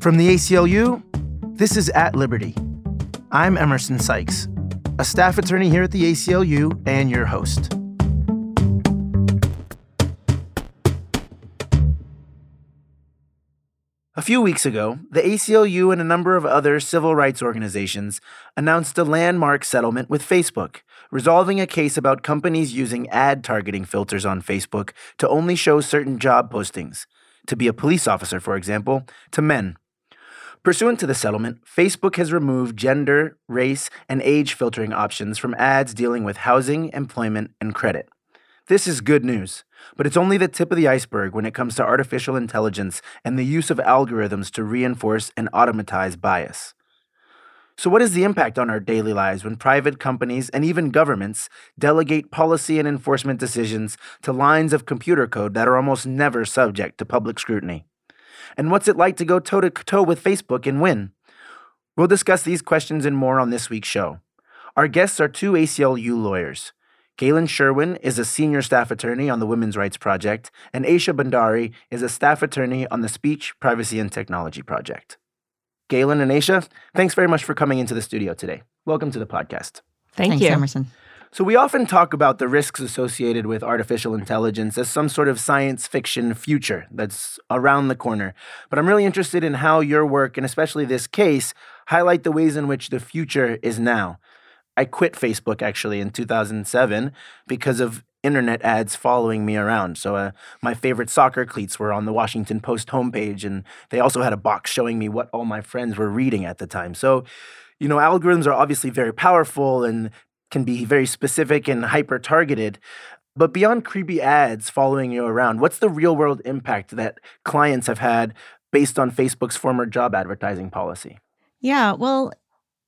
From the ACLU, this is At Liberty. I'm Emerson Sykes, a staff attorney here at the ACLU and your host. A few weeks ago, the ACLU and a number of other civil rights organizations announced a landmark settlement with Facebook, resolving a case about companies using ad targeting filters on Facebook to only show certain job postings, to be a police officer, for example, to men. Pursuant to the settlement, Facebook has removed gender, race, and age filtering options from ads dealing with housing, employment, and credit. This is good news, but it's only the tip of the iceberg when it comes to artificial intelligence and the use of algorithms to reinforce and automatize bias. So what is the impact on our daily lives when private companies and even governments delegate policy and enforcement decisions to lines of computer code that are almost never subject to public scrutiny? And what's it like to go toe-to-toe with Facebook and win? We'll discuss these questions and more on this week's show. Our guests are two ACLU lawyers. Galen Sherwin is a senior staff attorney on the Women's Rights Project, and Aisha Bhandari is a staff attorney on the Speech, Privacy, and Technology Project. Galen and Aisha, thanks very much for coming into the studio today. Welcome to the podcast. Thanks, Emerson. So we often talk about the risks associated with artificial intelligence as some sort of science fiction future that's around the corner. But I'm really interested in how your work, and especially this case, highlight the ways in which the future is now. I quit Facebook, actually, in 2007 because of internet ads following me around. So my favorite soccer cleats were on the Washington Post homepage, and they also had a box showing me what all my friends were reading at the time. So, you know, algorithms are obviously very powerful and can be very specific and hyper-targeted. But beyond creepy ads following you around, what's the real-world impact that clients have had based on Facebook's former job advertising policy? Yeah, well,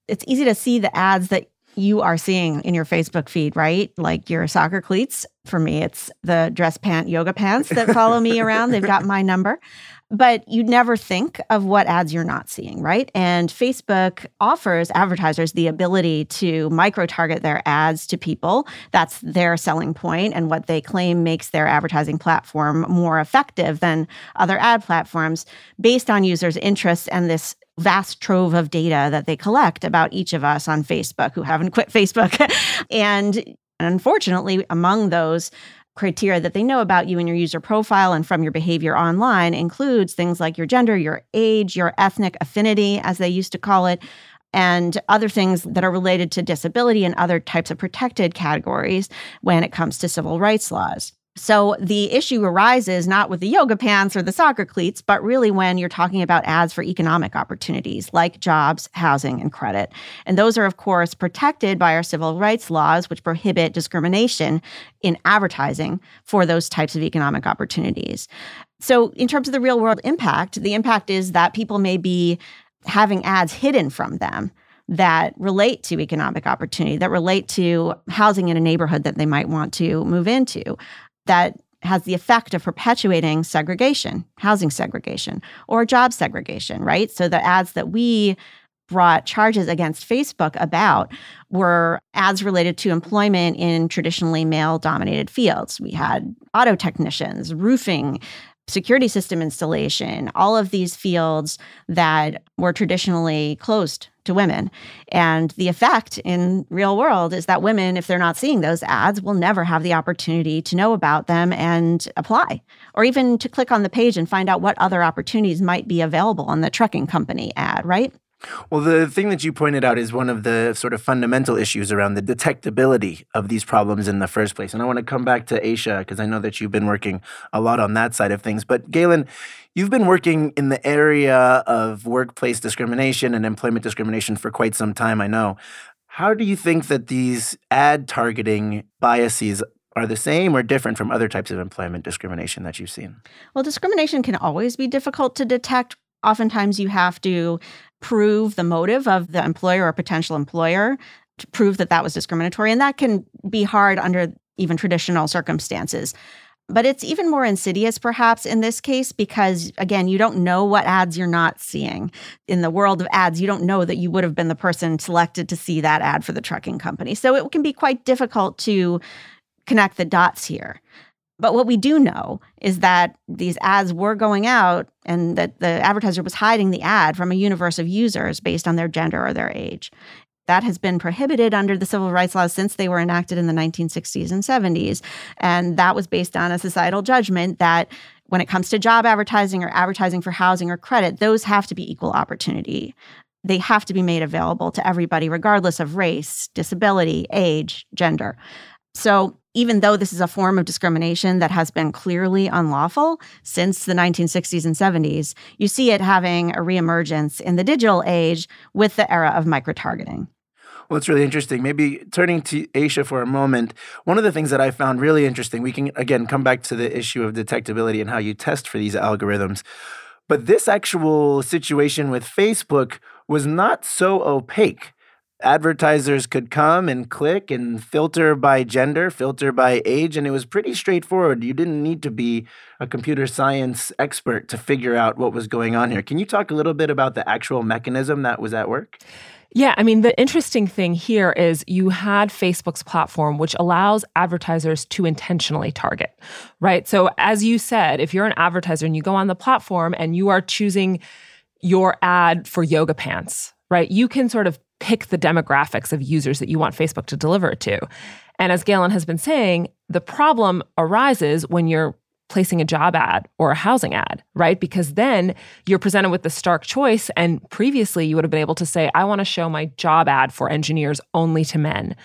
it's easy to see the ads that you are seeing in your Facebook feed, right? Like your soccer cleats. For me, it's the dress pant, yoga pants that follow me around. They've got my number. But you never think of what ads you're not seeing, right? And Facebook offers advertisers the ability to micro-target their ads to people. That's their selling point and what they claim makes their advertising platform more effective than other ad platforms based on users' interests and this vast trove of data that they collect about each of us on Facebook who haven't quit Facebook. And unfortunately, among those criteria that they know about you and your user profile and from your behavior online includes things like your gender, your age, your ethnic affinity, as they used to call it, and other things that are related to disability and other types of protected categories when it comes to civil rights laws. So the issue arises not with the yoga pants or the soccer cleats, but really when you're talking about ads for economic opportunities like jobs, housing, and credit. And those are, of course, protected by our civil rights laws, which prohibit discrimination in advertising for those types of economic opportunities. So in terms of the real-world impact, the impact is that people may be having ads hidden from them that relate to economic opportunity, that relate to housing in a neighborhood that they might want to move into. That has the effect of perpetuating segregation, housing segregation, or job segregation, right? So the ads that we brought charges against Facebook about were ads related to employment in traditionally male-dominated fields. We had auto technicians, roofing, security system installation, all of these fields that were traditionally closed to women. And the effect in real world is that women, if they're not seeing those ads, will never have the opportunity to know about them and apply, or even to click on the page and find out what other opportunities might be available on the trucking company ad, right? Well, the thing that you pointed out is one of the sort of fundamental issues around the detectability of these problems in the first place. And I want to come back to Aisha, because I know that you've been working a lot on that side of things. But Galen, you've been working in the area of workplace discrimination and employment discrimination for quite some time, I know. How do you think that these ad targeting biases are the same or different from other types of employment discrimination that you've seen? Well, discrimination can always be difficult to detect. Oftentimes you have to prove the motive of the employer or potential employer to prove that that was discriminatory. And that can be hard under even traditional circumstances. But it's even more insidious, perhaps, in this case, because, again, you don't know what ads you're not seeing. In the world of ads, you don't know that you would have been the person selected to see that ad for the trucking company. So it can be quite difficult to connect the dots here. But what we do know is that these ads were going out and that the advertiser was hiding the ad from a universe of users based on their gender or their age. That has been prohibited under the civil rights laws since they were enacted in the 1960s and 70s. And that was based on a societal judgment that when it comes to job advertising or advertising for housing or credit, those have to be equal opportunity. They have to be made available to everybody, regardless of race, disability, age, gender. So even though this is a form of discrimination that has been clearly unlawful since the 1960s and 70s, you see it having a reemergence in the digital age with the era of micro-targeting. Well, it's really interesting. Maybe turning to Aisha for a moment, one of the things that I found really interesting, we can, again, come back to the issue of detectability and how you test for these algorithms. But this actual situation with Facebook was not so opaque. Advertisers could come and click and filter by gender, filter by age, and it was pretty straightforward. You didn't need to be a computer science expert to figure out what was going on here. Can you talk a little bit about the actual mechanism that was at work? Yeah, I mean, the interesting thing here is you had Facebook's platform, which allows advertisers to intentionally target, right? So as you said, if you're an advertiser and you go on the platform and you are choosing your ad for yoga pants, right, you can sort of pick the demographics of users that you want Facebook to deliver it to. And as Galen has been saying, the problem arises when you're placing a job ad or a housing ad, right? Because then you're presented with the stark choice. And previously, you would have been able to say, I want to show my job ad for engineers only to men.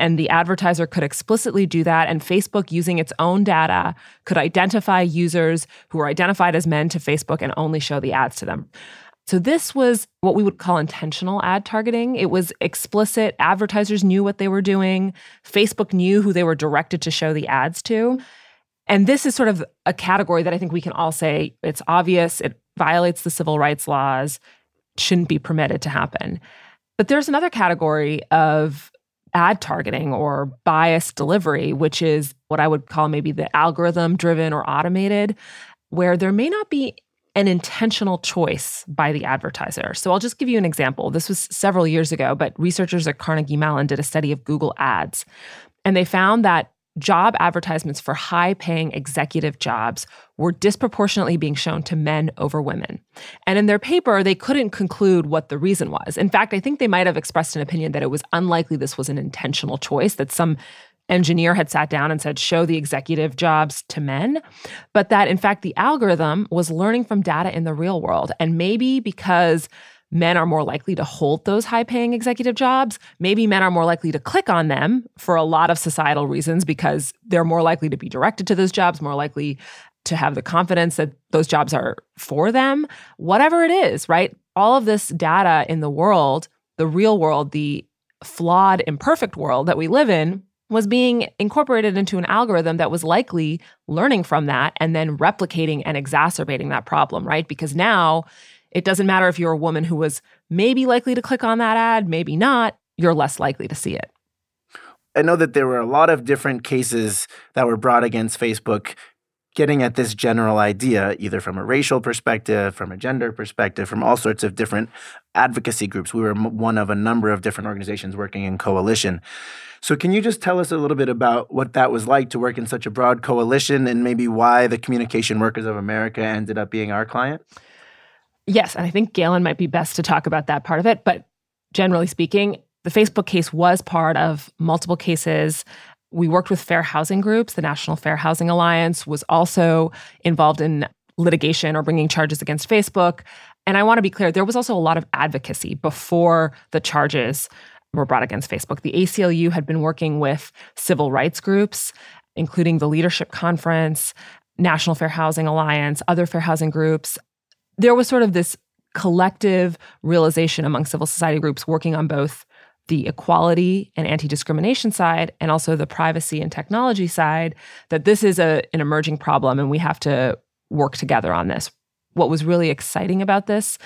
And the advertiser could explicitly do that. And Facebook, using its own data, could identify users who are identified as men to Facebook and only show the ads to them. So this was what we would call intentional ad targeting. It was explicit. Advertisers knew what they were doing. Facebook knew who they were directed to show the ads to. And this is sort of a category that I think we can all say it's obvious, it violates the civil rights laws, shouldn't be permitted to happen. But there's another category of ad targeting or biased delivery, which is what I would call maybe the algorithm-driven or automated, where there may not be an intentional choice by the advertiser. So I'll just give you an example. This was several years ago, but researchers at Carnegie Mellon did a study of Google Ads, and they found that job advertisements for high-paying executive jobs were disproportionately being shown to men over women. And in their paper, they couldn't conclude what the reason was. In fact, I think they might have expressed an opinion that it was unlikely this was an intentional choice, that some engineer had sat down and said, show the executive jobs to men, but that, in fact, the algorithm was learning from data in the real world. And maybe because men are more likely to hold those high-paying executive jobs, maybe men are more likely to click on them for a lot of societal reasons because they're more likely to be directed to those jobs, more likely to have the confidence that those jobs are for them, whatever it is, right? All of this data in the world, the real world, the flawed, imperfect world that we live in, was being incorporated into an algorithm that was likely learning from that and then replicating and exacerbating that problem, right? Because now it doesn't matter if you're a woman who was maybe likely to click on that ad, maybe not, you're less likely to see it. I know that there were a lot of different cases that were brought against Facebook getting at this general idea, either from a racial perspective, from a gender perspective, from all sorts of different advocacy groups. We were one of a number of different organizations working in coalition. So can you just tell us a little bit about what that was like to work in such a broad coalition and maybe why the Communications Workers of America ended up being our client? Yes, and I think Galen might be best to talk about that part of it. But generally speaking, the Facebook case was part of multiple cases. We worked with fair housing groups. The National Fair Housing Alliance was also involved in litigation or bringing charges against Facebook. And I want to be clear, there was also a lot of advocacy before the charges were brought against Facebook. The ACLU had been working with civil rights groups, including the Leadership Conference, National Fair Housing Alliance, other fair housing groups. There was sort of this collective realization among civil society groups working on both the equality and anti-discrimination side, and also the privacy and technology side, that this is an emerging problem and we have to work together on this. What was really exciting about this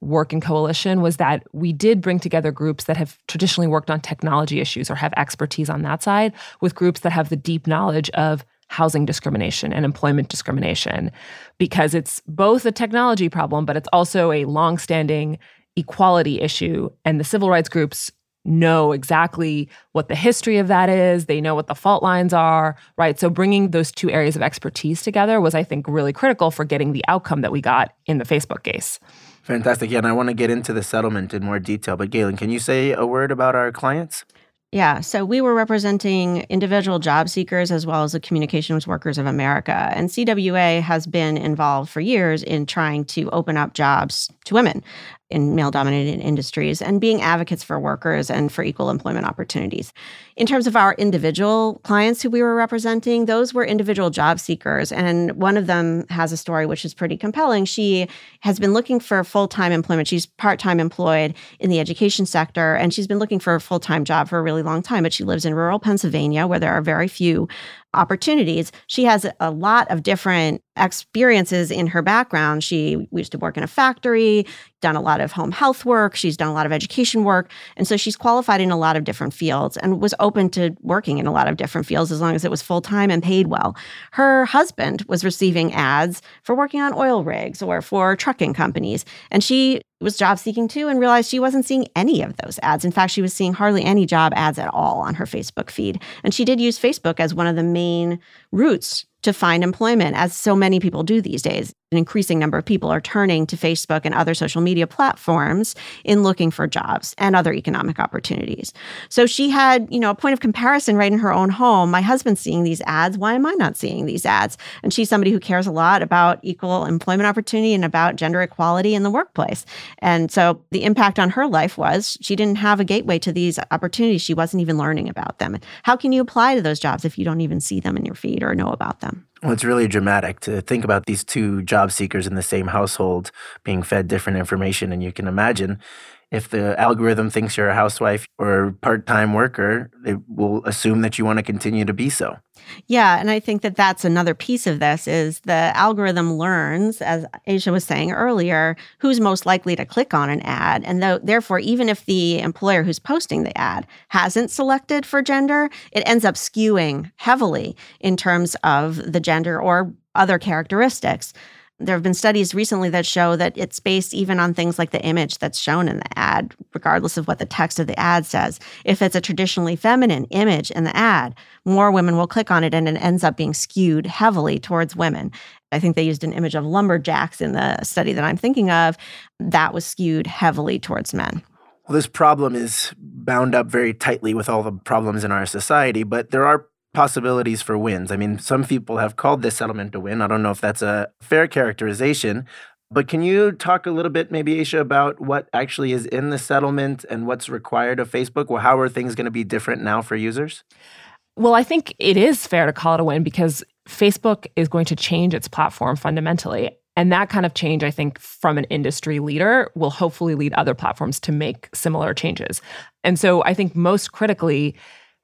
work in coalition was that we did bring together groups that have traditionally worked on technology issues or have expertise on that side with groups that have the deep knowledge of housing discrimination and employment discrimination, because it's both a technology problem, but it's also a longstanding equality issue. And the civil rights groups know exactly what the history of that is. They know what the fault lines are, right? So bringing those two areas of expertise together was, I think, really critical for getting the outcome that we got in the Facebook case. Fantastic. Yeah, and I want to get into the settlement in more detail. But Galen, can you say a word about our clients? Yeah. So we were representing individual job seekers as well as the Communications Workers of America. And CWA has been involved for years in trying to open up jobs to women in male-dominated industries and being advocates for workers and for equal employment opportunities. In terms of our individual clients who we were representing, those were individual job seekers. And one of them has a story which is pretty compelling. She has been looking for full-time employment. She's part-time employed in the education sector, and she's been looking for a full-time job for a really long time. But she lives in rural Pennsylvania, where there are very few opportunities. She has a lot of different experiences in her background. She used to work in a factory, done a lot of home health work. She's done a lot of education work. And so she's qualified in a lot of different fields and was open to working in a lot of different fields as long as it was full-time and paid well. Her husband was receiving ads for working on oil rigs or for trucking companies. And she was job seeking too and realized she wasn't seeing any of those ads. In fact, she was seeing hardly any job ads at all on her Facebook feed. And she did use Facebook as one of the main routes to find employment, as so many people do these days. An increasing number of people are turning to Facebook and other social media platforms in looking for jobs and other economic opportunities. So she had, a point of comparison right in her own home. My husband's seeing these ads. Why am I not seeing these ads? And she's somebody who cares a lot about equal employment opportunity and about gender equality in the workplace. And so the impact on her life was she didn't have a gateway to these opportunities. She wasn't even learning about them. How can you apply to those jobs if you don't even see them in your feed or know about them? Well, it's really dramatic to think about these two job seekers in the same household being fed different information. And you can imagine if the algorithm thinks you're a housewife or a part-time worker, it will assume that you want to continue to be so. Yeah, and I think that that's another piece of this is the algorithm learns, as Aisha was saying earlier, who's most likely to click on an ad. And therefore, even if the employer who's posting the ad hasn't selected for gender, it ends up skewing heavily in terms of the gender or other characteristics. There have been studies recently that show that it's based even on things like the image that's shown in the ad, regardless of what the text of the ad says. If it's a traditionally feminine image in the ad, more women will click on it and it ends up being skewed heavily towards women. I think they used an image of lumberjacks in the study that I'm thinking of. That was skewed heavily towards men. Well, this problem is bound up very tightly with all the problems in our society, but there are possibilities for wins. I mean, some people have called this settlement a win. I don't know if that's a fair characterization, but can you talk a little bit, maybe, Aisha, about what actually is in the settlement and what's required of Facebook? Well, how are things going to be different now for users? Well, I think it is fair to call it a win because Facebook is going to change its platform fundamentally. And that kind of change, I think, from an industry leader will hopefully lead other platforms to make similar changes. And so I think most critically,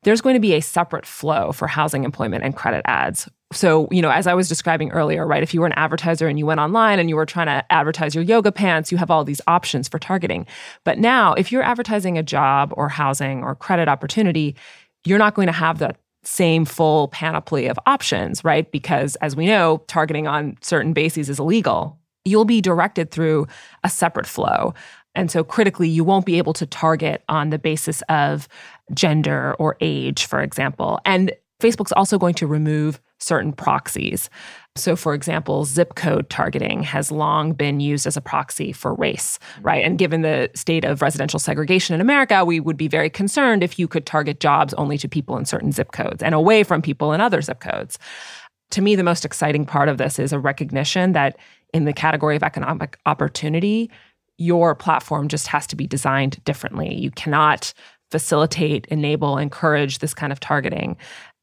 there's going to be a separate flow for housing, employment, and credit ads. So, as I was describing earlier, right, if you were an advertiser and you went online and you were trying to advertise your yoga pants, you have all these options for targeting. But now, if you're advertising a job or housing or credit opportunity, you're not going to have that same full panoply of options, right? Because as we know, targeting on certain bases is illegal. You'll be directed through a separate flow. And so critically, you won't be able to target on the basis of gender or age, for example. And Facebook's also going to remove certain proxies. So, for example, zip code targeting has long been used as a proxy for race, right? And given the state of residential segregation in America, we would be very concerned if you could target jobs only to people in certain zip codes and away from people in other zip codes. To me, the most exciting part of this is a recognition that in the category of economic opportunity, your platform just has to be designed differently. You cannot facilitate, enable, encourage this kind of targeting.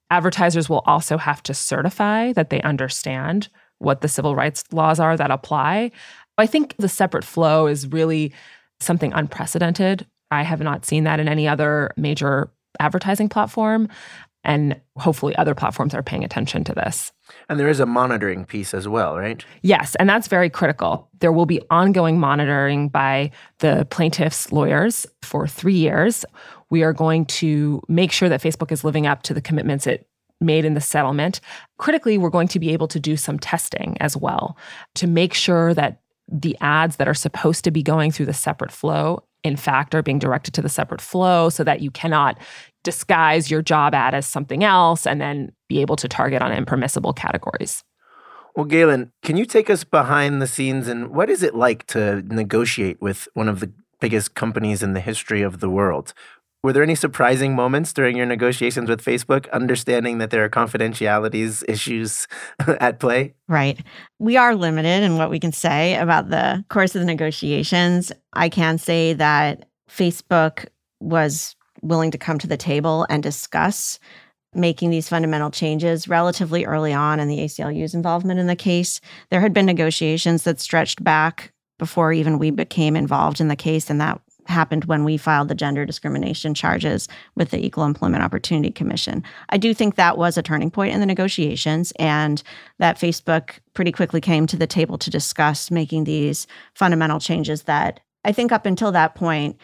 Advertisers will also have to certify that they understand what the civil rights laws are that apply. I think the separate flow is really something unprecedented. I have not seen that in any other major advertising platform. And hopefully other platforms are paying attention to this. And there is a monitoring piece as well, right? Yes, and that's very critical. There will be ongoing monitoring by the plaintiffs' lawyers for 3 years. We are going to make sure that Facebook is living up to the commitments it made in the settlement. Critically, we're going to be able to do some testing as well to make sure that the ads that are supposed to be going through the separate flow in fact, are being directed to the separate flow so that you cannot disguise your job ad as something else and then be able to target on impermissible categories. Well, Galen, can you take us behind the scenes and what is it like to negotiate with one of the biggest companies in the history of the world? Were there any surprising moments during your negotiations with Facebook, understanding that there are confidentiality issues at play? Right. We are limited in what we can say about the course of the negotiations. I can say that Facebook was willing to come to the table and discuss making these fundamental changes relatively early on in the ACLU's involvement in the case. There had been negotiations that stretched back before even we became involved in the case, and that happened when we filed the gender discrimination charges with the Equal Employment Opportunity Commission. I do think that was a turning point in the negotiations and that Facebook pretty quickly came to the table to discuss making these fundamental changes that I think up until that point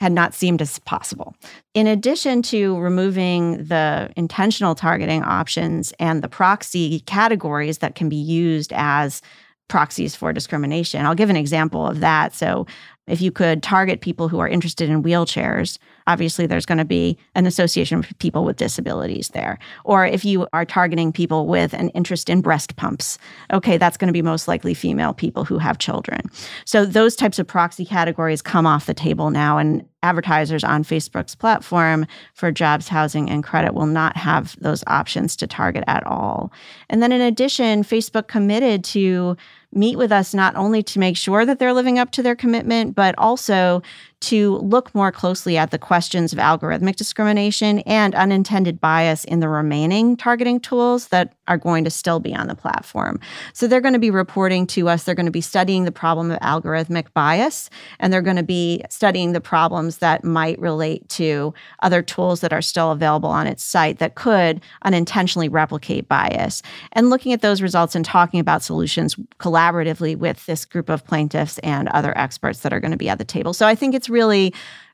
had not seemed as possible. In addition to removing the intentional targeting options and the proxy categories that can be used as proxies for discrimination. I'll give an example of that. So if you could target people who are interested in wheelchairs, obviously there's going to be an association with people with disabilities there. Or if you are targeting people with an interest in breast pumps, okay, that's going to be most likely female people who have children. So those types of proxy categories come off the table now, and advertisers on Facebook's platform for jobs, housing, and credit will not have those options to target at all. And then in addition, Facebook committed to meet with us not only to make sure that they're living up to their commitment, but also to look more closely at the questions of algorithmic discrimination and unintended bias in the remaining targeting tools that are going to still be on the platform. So they're going to be reporting to us, they're going to be studying the problem of algorithmic bias, and they're going to be studying the problems that might relate to other tools that are still available on its site that could unintentionally replicate bias. And looking at those results and talking about solutions collaboratively with this group of plaintiffs and other experts that are going to be at the table. So I think it's really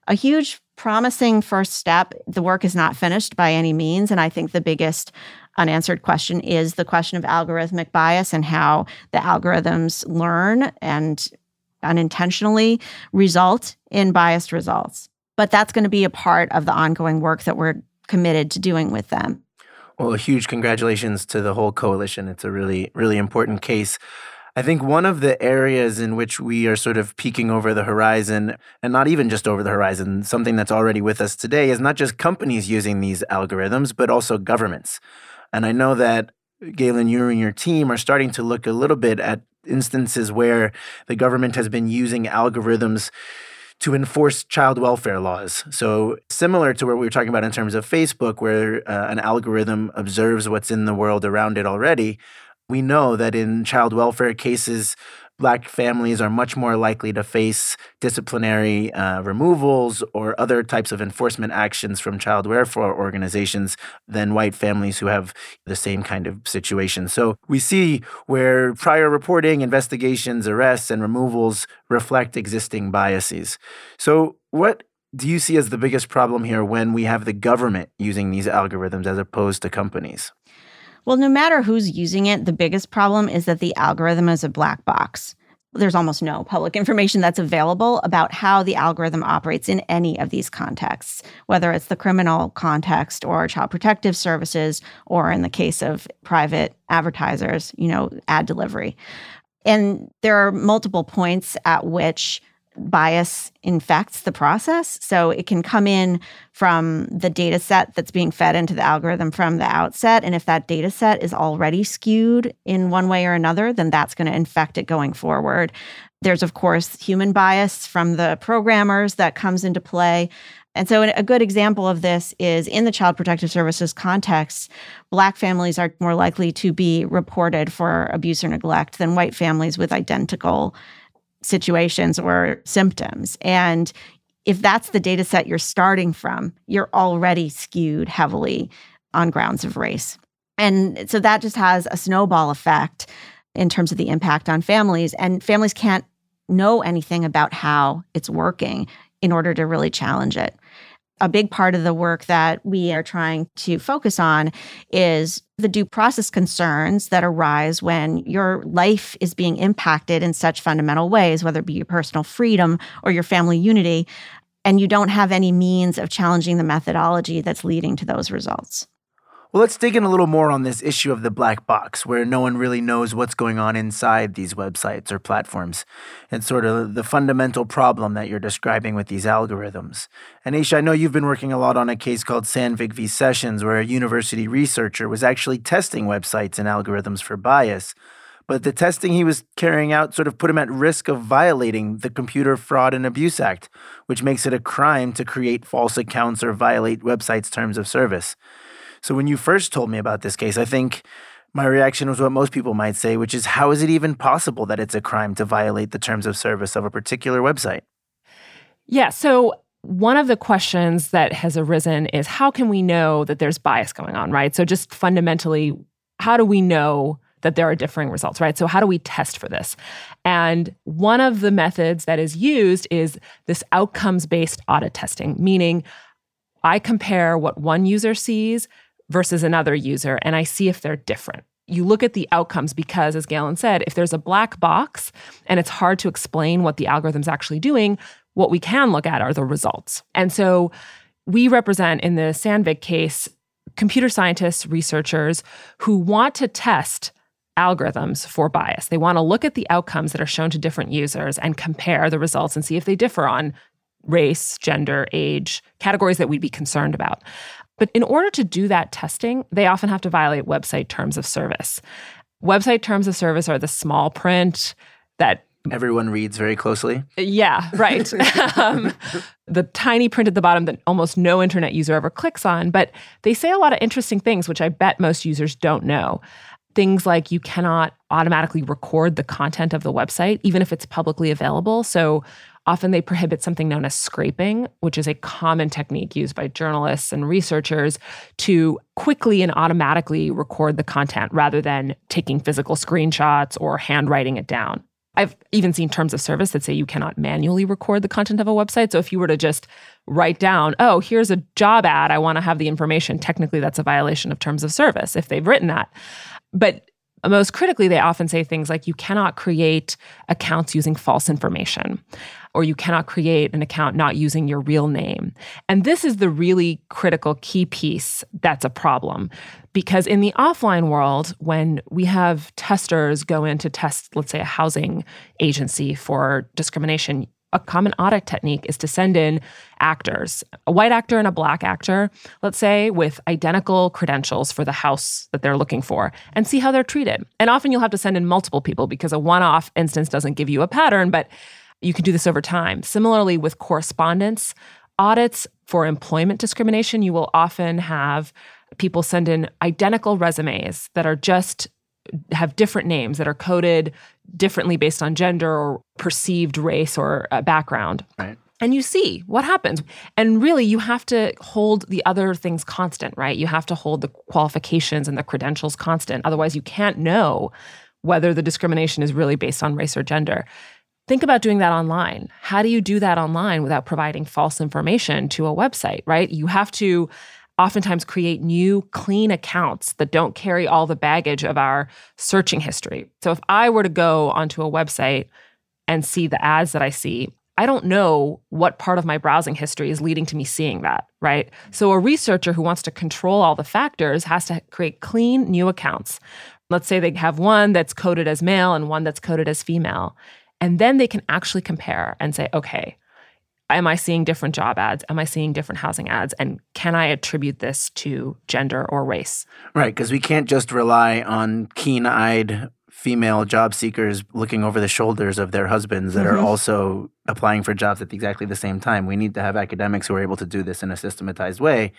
a huge, promising first step. The work is not finished by any means. And I think the biggest unanswered question is the question of algorithmic bias and how the algorithms learn and unintentionally result in biased results. But that's going to be a part of the ongoing work that we're committed to doing with them. Well, a huge congratulations to the whole coalition. It's a really, really important case. I think one of the areas in which we are sort of peeking over the horizon, and not even just over the horizon, something that's already with us today is not just companies using these algorithms, but also governments. And I know that, Galen, you and your team are starting to look a little bit at instances where the government has been using algorithms to enforce child welfare laws. So similar to what we were talking about in terms of Facebook, where an algorithm observes what's in the world around it already, we know that in child welfare cases, Black families are much more likely to face disciplinary removals or other types of enforcement actions from child welfare organizations than white families who have the same kind of situation. So we see where prior reporting, investigations, arrests, and removals reflect existing biases. So what do you see as the biggest problem here when we have the government using these algorithms as opposed to companies? Well, no matter who's using it, the biggest problem is that the algorithm is a black box. There's almost no public information that's available about how the algorithm operates in any of these contexts, whether it's the criminal context or child protective services, or in the case of private advertisers, ad delivery. And there are multiple points at which bias infects the process. So it can come in from the data set that's being fed into the algorithm from the outset. And if that data set is already skewed in one way or another, then that's going to infect it going forward. There's, of course, human bias from the programmers that comes into play. And so a good example of this is in the child protective services context, Black families are more likely to be reported for abuse or neglect than white families with identical situations or symptoms. And if that's the data set you're starting from, you're already skewed heavily on grounds of race. And so that just has a snowball effect in terms of the impact on families. And families can't know anything about how it's working in order to really challenge it. a big part of the work that we are trying to focus on is the due process concerns that arise when your life is being impacted in such fundamental ways, whether it be your personal freedom or your family unity, and you don't have any means of challenging the methodology that's leading to those results. Well, let's dig in a little more on this issue of the black box, where no one really knows what's going on inside these websites or platforms, and sort of the fundamental problem that you're describing with these algorithms. And Aisha, I know you've been working a lot on a case called Sandvig v. Sessions, where a university researcher was actually testing websites and algorithms for bias, but the testing he was carrying out sort of put him at risk of violating the Computer Fraud and Abuse Act, which makes it a crime to create false accounts or violate websites' terms of service. So when you first told me about this case, I think my reaction was what most people might say, which is, how is it even possible that it's a crime to violate the terms of service of a particular website? Yeah, so one of the questions that has arisen is, how can we know that there's bias going on, right? So just fundamentally, how do we know that there are differing results, right? So how do we test for this? And one of the methods that is used is this outcomes-based audit testing, meaning I compare what one user sees versus another user, and I see if they're different. You look at the outcomes because, as Galen said, if there's a black box and it's hard to explain what the algorithm's actually doing, what we can look at are the results. And so we represent, in the Sandvig case, computer scientists, researchers who want to test algorithms for bias. They want to look at the outcomes that are shown to different users and compare the results and see if they differ on race, gender, age, categories that we'd be concerned about. But in order to do that testing, they often have to violate website terms of service. Website terms of service are the small print that everyone reads very closely. Yeah, right. The tiny print at the bottom that almost no internet user ever clicks on. But they say a lot of interesting things, which I bet most users don't know. Things like you cannot automatically record the content of the website, even if it's publicly available. So often they prohibit something known as scraping, which is a common technique used by journalists and researchers to quickly and automatically record the content rather than taking physical screenshots or handwriting it down. I've even seen terms of service that say you cannot manually record the content of a website. So if you were to just write down, oh, here's a job ad, I want to have the information, technically that's a violation of terms of service if they've written that. But most critically, they often say things like you cannot create accounts using false information, or you cannot create an account not using your real name. And this is the really critical key piece that's a problem. Because in the offline world, when we have testers go in to test, let's say, a housing agency for discrimination, a common audit technique is to send in actors, a white actor and a black actor, let's say, with identical credentials for the house that they're looking for, and see how they're treated. And often you'll have to send in multiple people because a one-off instance doesn't give you a pattern, but you can do this over time. Similarly, with correspondence audits for employment discrimination, you will often have people send in identical resumes that are just have different names that are coded differently based on gender or perceived race or background. Right. And you see what happens. And really, you have to hold the other things constant, right? You have to hold the qualifications and the credentials constant. Otherwise, you can't know whether the discrimination is really based on race or gender. Think about doing that online. How do you do that online without providing false information to a website, right? You have to oftentimes create new, clean accounts that don't carry all the baggage of our searching history. So if I were to go onto a website and see the ads that I see, I don't know what part of my browsing history is leading to me seeing that, right? So a researcher who wants to control all the factors has to create clean, new accounts. Let's say they have one that's coded as male and one that's coded as female. And then they can actually compare and say, okay, am I seeing different job ads? Am I seeing different housing ads? And can I attribute this to gender or race? Right, because we can't just rely on keen-eyed female job seekers looking over the shoulders of their husbands that are also applying for jobs at exactly the same time. We need to have academics who are able to do this in a systematized way.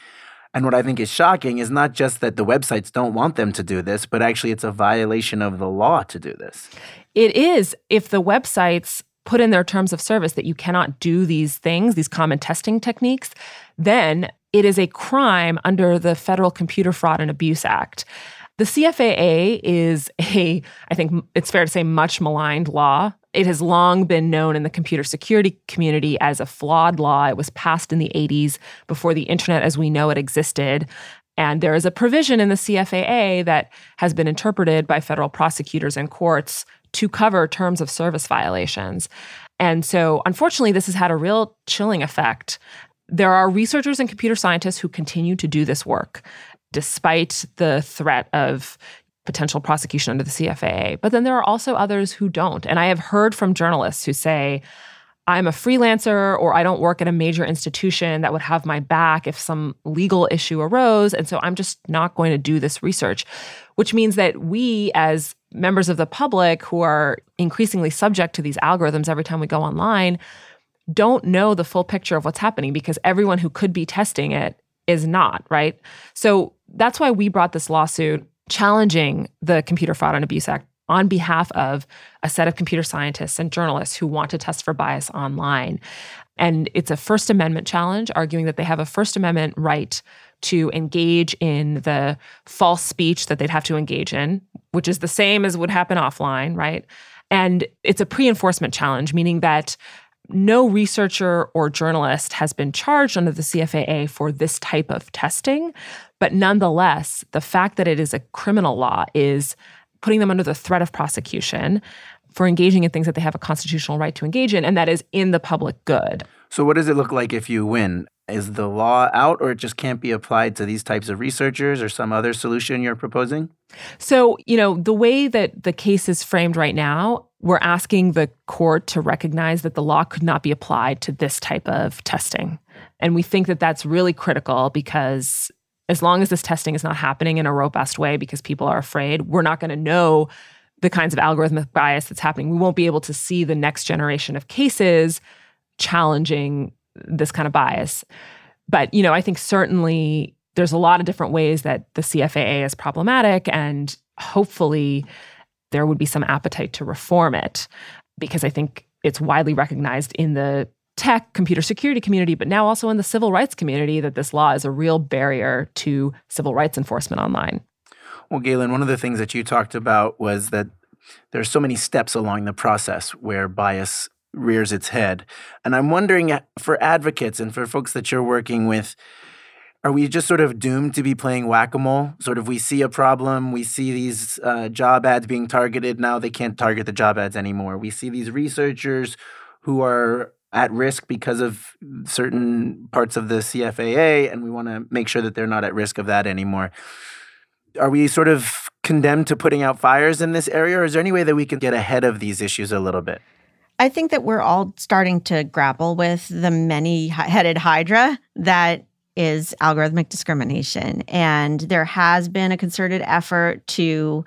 And what I think is shocking is not just that the websites don't want them to do this, but actually it's a violation of the law to do this. It is. If the websites put in their terms of service that you cannot do these things, these common testing techniques, then it is a crime under the Federal Computer Fraud and Abuse Act. The CFAA is I think it's fair to say, much maligned law It has long been known in the computer security community as a flawed law. It was passed in the 80s before the internet as we know it existed. And there is a provision in the CFAA that has been interpreted by federal prosecutors and courts to cover terms of service violations. And so, unfortunately, this has had a real chilling effect. There are researchers and computer scientists who continue to do this work despite the threat of potential prosecution under the CFAA. But then there are also others who don't. And I have heard from journalists who say, I'm a freelancer, or I don't work at a major institution that would have my back if some legal issue arose, and so I'm just not going to do this research, which means that we as members of the public who are increasingly subject to these algorithms every time we go online don't know the full picture of what's happening because everyone who could be testing it is not, right? So that's why we brought this lawsuit challenging the Computer Fraud and Abuse Act on behalf of a set of computer scientists and journalists who want to test for bias online. And it's a First Amendment challenge, arguing that they have a First Amendment right to engage in the false speech that they'd have to engage in, which is the same as would happen offline, right? And it's a pre-enforcement challenge, meaning that no researcher or journalist has been charged under the CFAA for this type of testing. But nonetheless, the fact that it is a criminal law is putting them under the threat of prosecution for engaging in things that they have a constitutional right to engage in, and that is in the public good. So what does it look like if you win? Is the law out, or it just can't be applied to these types of researchers, or some other solution you're proposing? So, the way that the case is framed right now, we're asking the court to recognize that the law could not be applied to this type of testing. And we think that that's really critical because as long as this testing is not happening in a robust way because people are afraid, we're not going to know the kinds of algorithmic bias that's happening. We won't be able to see the next generation of cases challenging this kind of bias. But, I think certainly there's a lot of different ways that the CFAA is problematic, and hopefully there would be some appetite to reform it because I think it's widely recognized in the tech, computer security community, but now also in the civil rights community that this law is a real barrier to civil rights enforcement online. Well, Galen, one of the things that you talked about was that there are so many steps along the process where bias rears its head. And I'm wondering, for advocates and for folks that you're working with, are we just sort of doomed to be playing whack-a-mole? Sort of, we see a problem, we see these job ads being targeted, now they can't target the job ads anymore. We see these researchers who are at risk because of certain parts of the CFAA, and we want to make sure that they're not at risk of that anymore. Are we sort of condemned to putting out fires in this area, or is there any way that we can get ahead of these issues a little bit? I think that we're all starting to grapple with the many-headed hydra that is algorithmic discrimination. And there has been a concerted effort to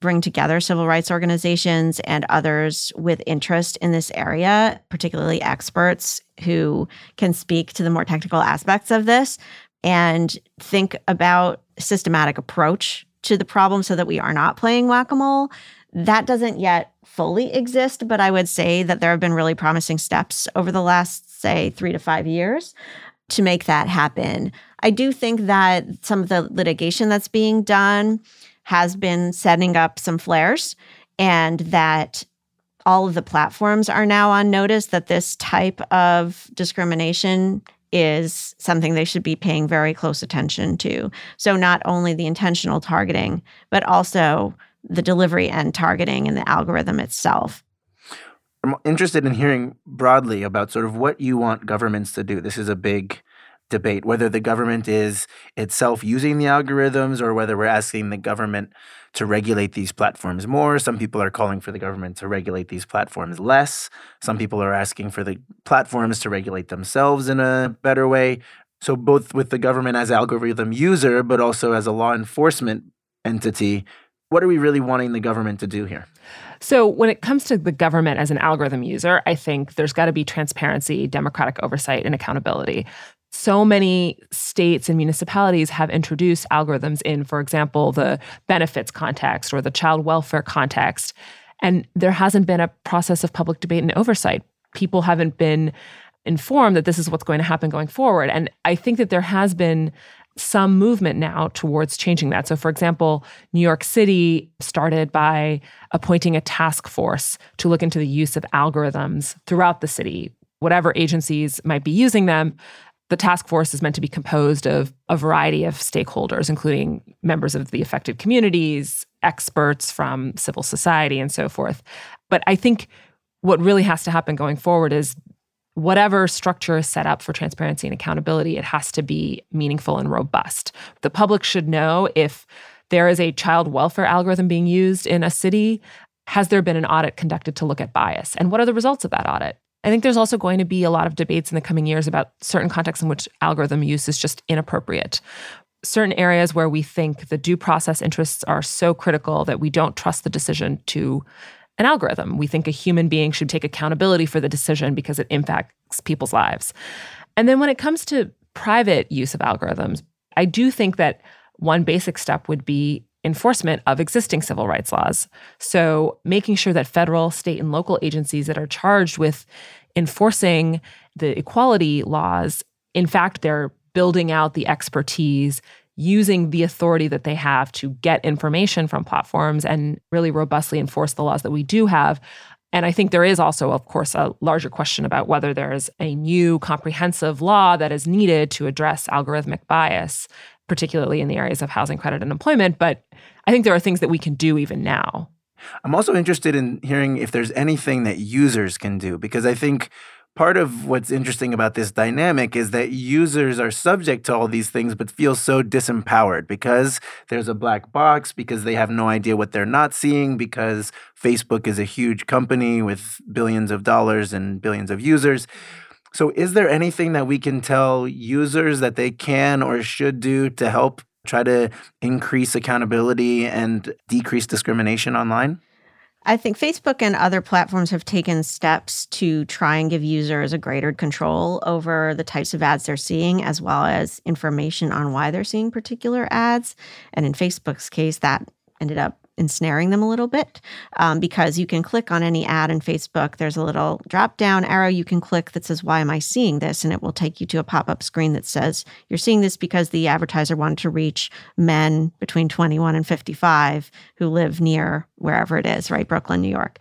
bring together civil rights organizations and others with interest in this area, particularly experts who can speak to the more technical aspects of this and think about a systematic approach to the problem so that we are not playing whack-a-mole. That doesn't yet fully exist, but I would say that there have been really promising steps over the last, say, 3 to 5 years to make that happen. I do think that some of the litigation that's being done has been setting up some flares, and that all of the platforms are now on notice that this type of discrimination is something they should be paying very close attention to. So not only the intentional targeting, but also the delivery and targeting and the algorithm itself. I'm interested in hearing broadly about sort of what you want governments to do. This is a big debate, whether the government is itself using the algorithms or whether we're asking the government to regulate these platforms more. Some people are calling for the government to regulate these platforms less. Some people are asking for the platforms to regulate themselves in a better way. So both with the government as algorithm user, but also as a law enforcement entity, what are we really wanting the government to do here? So when it comes to the government as an algorithm user, I think there's got to be transparency, democratic oversight, and accountability. So many states and municipalities have introduced algorithms in, for example, the benefits context or the child welfare context, and there hasn't been a process of public debate and oversight. People haven't been informed that this is what's going to happen going forward. And I think that there has been some movement now towards changing that. So, for example, New York City started by appointing a task force to look into the use of algorithms throughout the city. Whatever agencies might be using them, the task force is meant to be composed of a variety of stakeholders, including members of the affected communities, experts from civil society, and so forth. But I think what really has to happen going forward is whatever structure is set up for transparency and accountability, it has to be meaningful and robust. The public should know if there is a child welfare algorithm being used in a city, has there been an audit conducted to look at bias? And what are the results of that audit? I think there's also going to be a lot of debates in the coming years about certain contexts in which algorithm use is just inappropriate. Certain areas where we think the due process interests are so critical that we don't trust the decision to an algorithm. We think a human being should take accountability for the decision because it impacts people's lives. And then when it comes to private use of algorithms, I do think that one basic step would be enforcement of existing civil rights laws. So making sure that federal, state, and local agencies that are charged with enforcing the equality laws, in fact, they're building out the expertise, using the authority that they have to get information from platforms and really robustly enforce the laws that we do have. And I think there is also, of course, a larger question about whether there is a new comprehensive law that is needed to address algorithmic bias, particularly in the areas of housing, credit, and employment. But I think there are things that we can do even now. I'm also interested in hearing if there's anything that users can do, because I think part of what's interesting about this dynamic is that users are subject to all these things but feel so disempowered because there's a black box, because they have no idea what they're not seeing, because Facebook is a huge company with billions of dollars and billions of users. So is there anything that we can tell users that they can or should do to help try to increase accountability and decrease discrimination online? I think Facebook and other platforms have taken steps to try and give users a greater control over the types of ads they're seeing, as well as information on why they're seeing particular ads. And in Facebook's case, that ended up ensnaring them a little bit because you can click on any ad in Facebook. There's a little drop-down arrow you can click that says, why am I seeing this? And it will take you to a pop-up screen that says, you're seeing this because the advertiser wanted to reach men between 21 and 55 who live near wherever it is, right? Brooklyn, New York.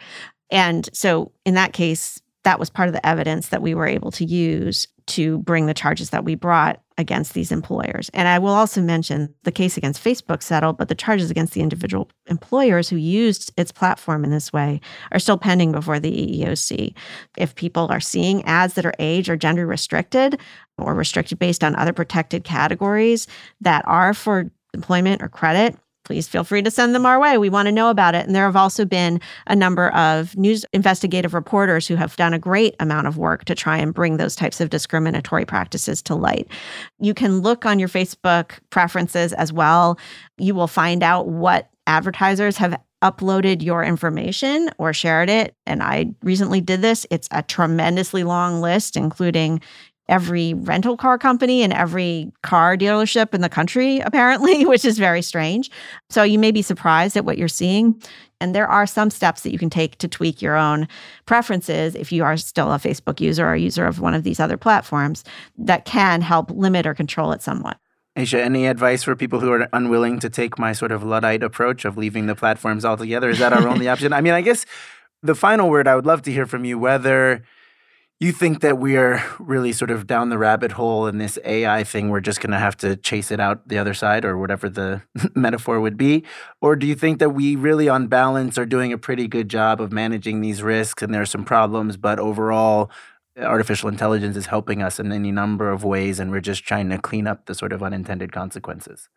And so in that case, that was part of the evidence that we were able to use to bring the charges that we brought against these employers. And I will also mention the case against Facebook settled, but the charges against the individual employers who used its platform in this way are still pending before the EEOC. If people are seeing ads that are age or gender restricted or restricted based on other protected categories that are for employment or credit, please feel free to send them our way. We want to know about it. And there have also been a number of news investigative reporters who have done a great amount of work to try and bring those types of discriminatory practices to light. You can look on your Facebook preferences as well. You will find out what advertisers have uploaded your information or shared it. And I recently did this. It's a tremendously long list, including every rental car company and every car dealership in the country, apparently, which is very strange. So you may be surprised at what you're seeing. And there are some steps that you can take to tweak your own preferences if you are still a Facebook user or a user of one of these other platforms that can help limit or control it somewhat. Aisha, any advice for people who are unwilling to take my sort of Luddite approach of leaving the platforms altogether? Is that our only option? I mean, I guess the final word, I would love to hear from you whether you think that we are really sort of down the rabbit hole in this AI thing, we're just going to have to chase it out the other side or whatever the metaphor would be? Or do you think that we really on balance are doing a pretty good job of managing these risks and there are some problems, but overall artificial intelligence is helping us in any number of ways and we're just trying to clean up the sort of unintended consequences?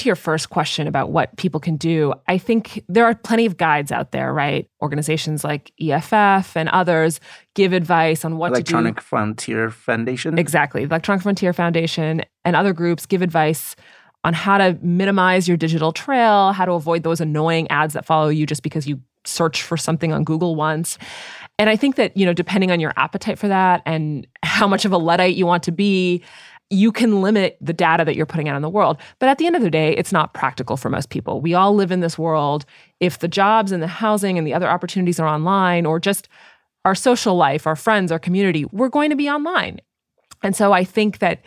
To your first question about what people can do, I think there are plenty of guides out there, right? Organizations like EFF and others give advice on what to do. Electronic Frontier Foundation? Exactly. Electronic Frontier Foundation and other groups give advice on how to minimize your digital trail, how to avoid those annoying ads that follow you just because you search for something on Google once. And I think that, you know, depending on your appetite for that and how much of a Luddite you want to be, you can limit the data that you're putting out in the world. But at the end of the day, it's not practical for most people. We all live in this world. If the jobs and the housing and the other opportunities are online or just our social life, our friends, our community, we're going to be online. And so I think that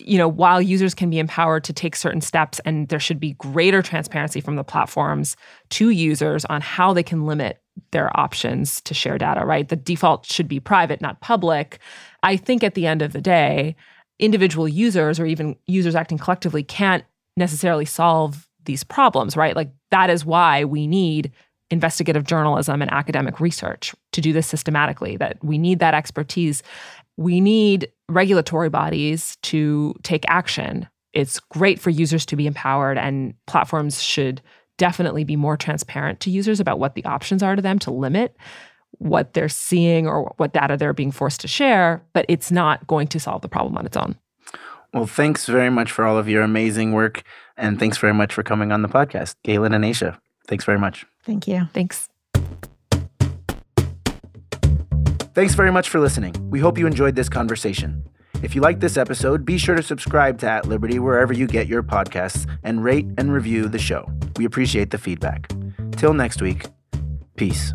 you know, while users can be empowered to take certain steps, and there should be greater transparency from the platforms to users on how they can limit their options to share data, right? The default should be private, not public. I think at the end of the day, individual users or even users acting collectively can't necessarily solve these problems, right? Like, that is why we need investigative journalism and academic research to do this systematically, that we need that expertise. We need regulatory bodies to take action. It's great for users to be empowered, and platforms should definitely be more transparent to users about what the options are to them to limit what they're seeing or what data they're being forced to share, but it's not going to solve the problem on its own. Well, thanks very much for all of your amazing work, and thanks very much for coming on the podcast, Galen and Aisha. Thanks very much. Thank you. Thanks. Thanks very much for listening. We hope you enjoyed this conversation. If you like this episode, be sure to subscribe to At Liberty wherever you get your podcasts, and rate and review the show. We appreciate the feedback. Till next week, peace.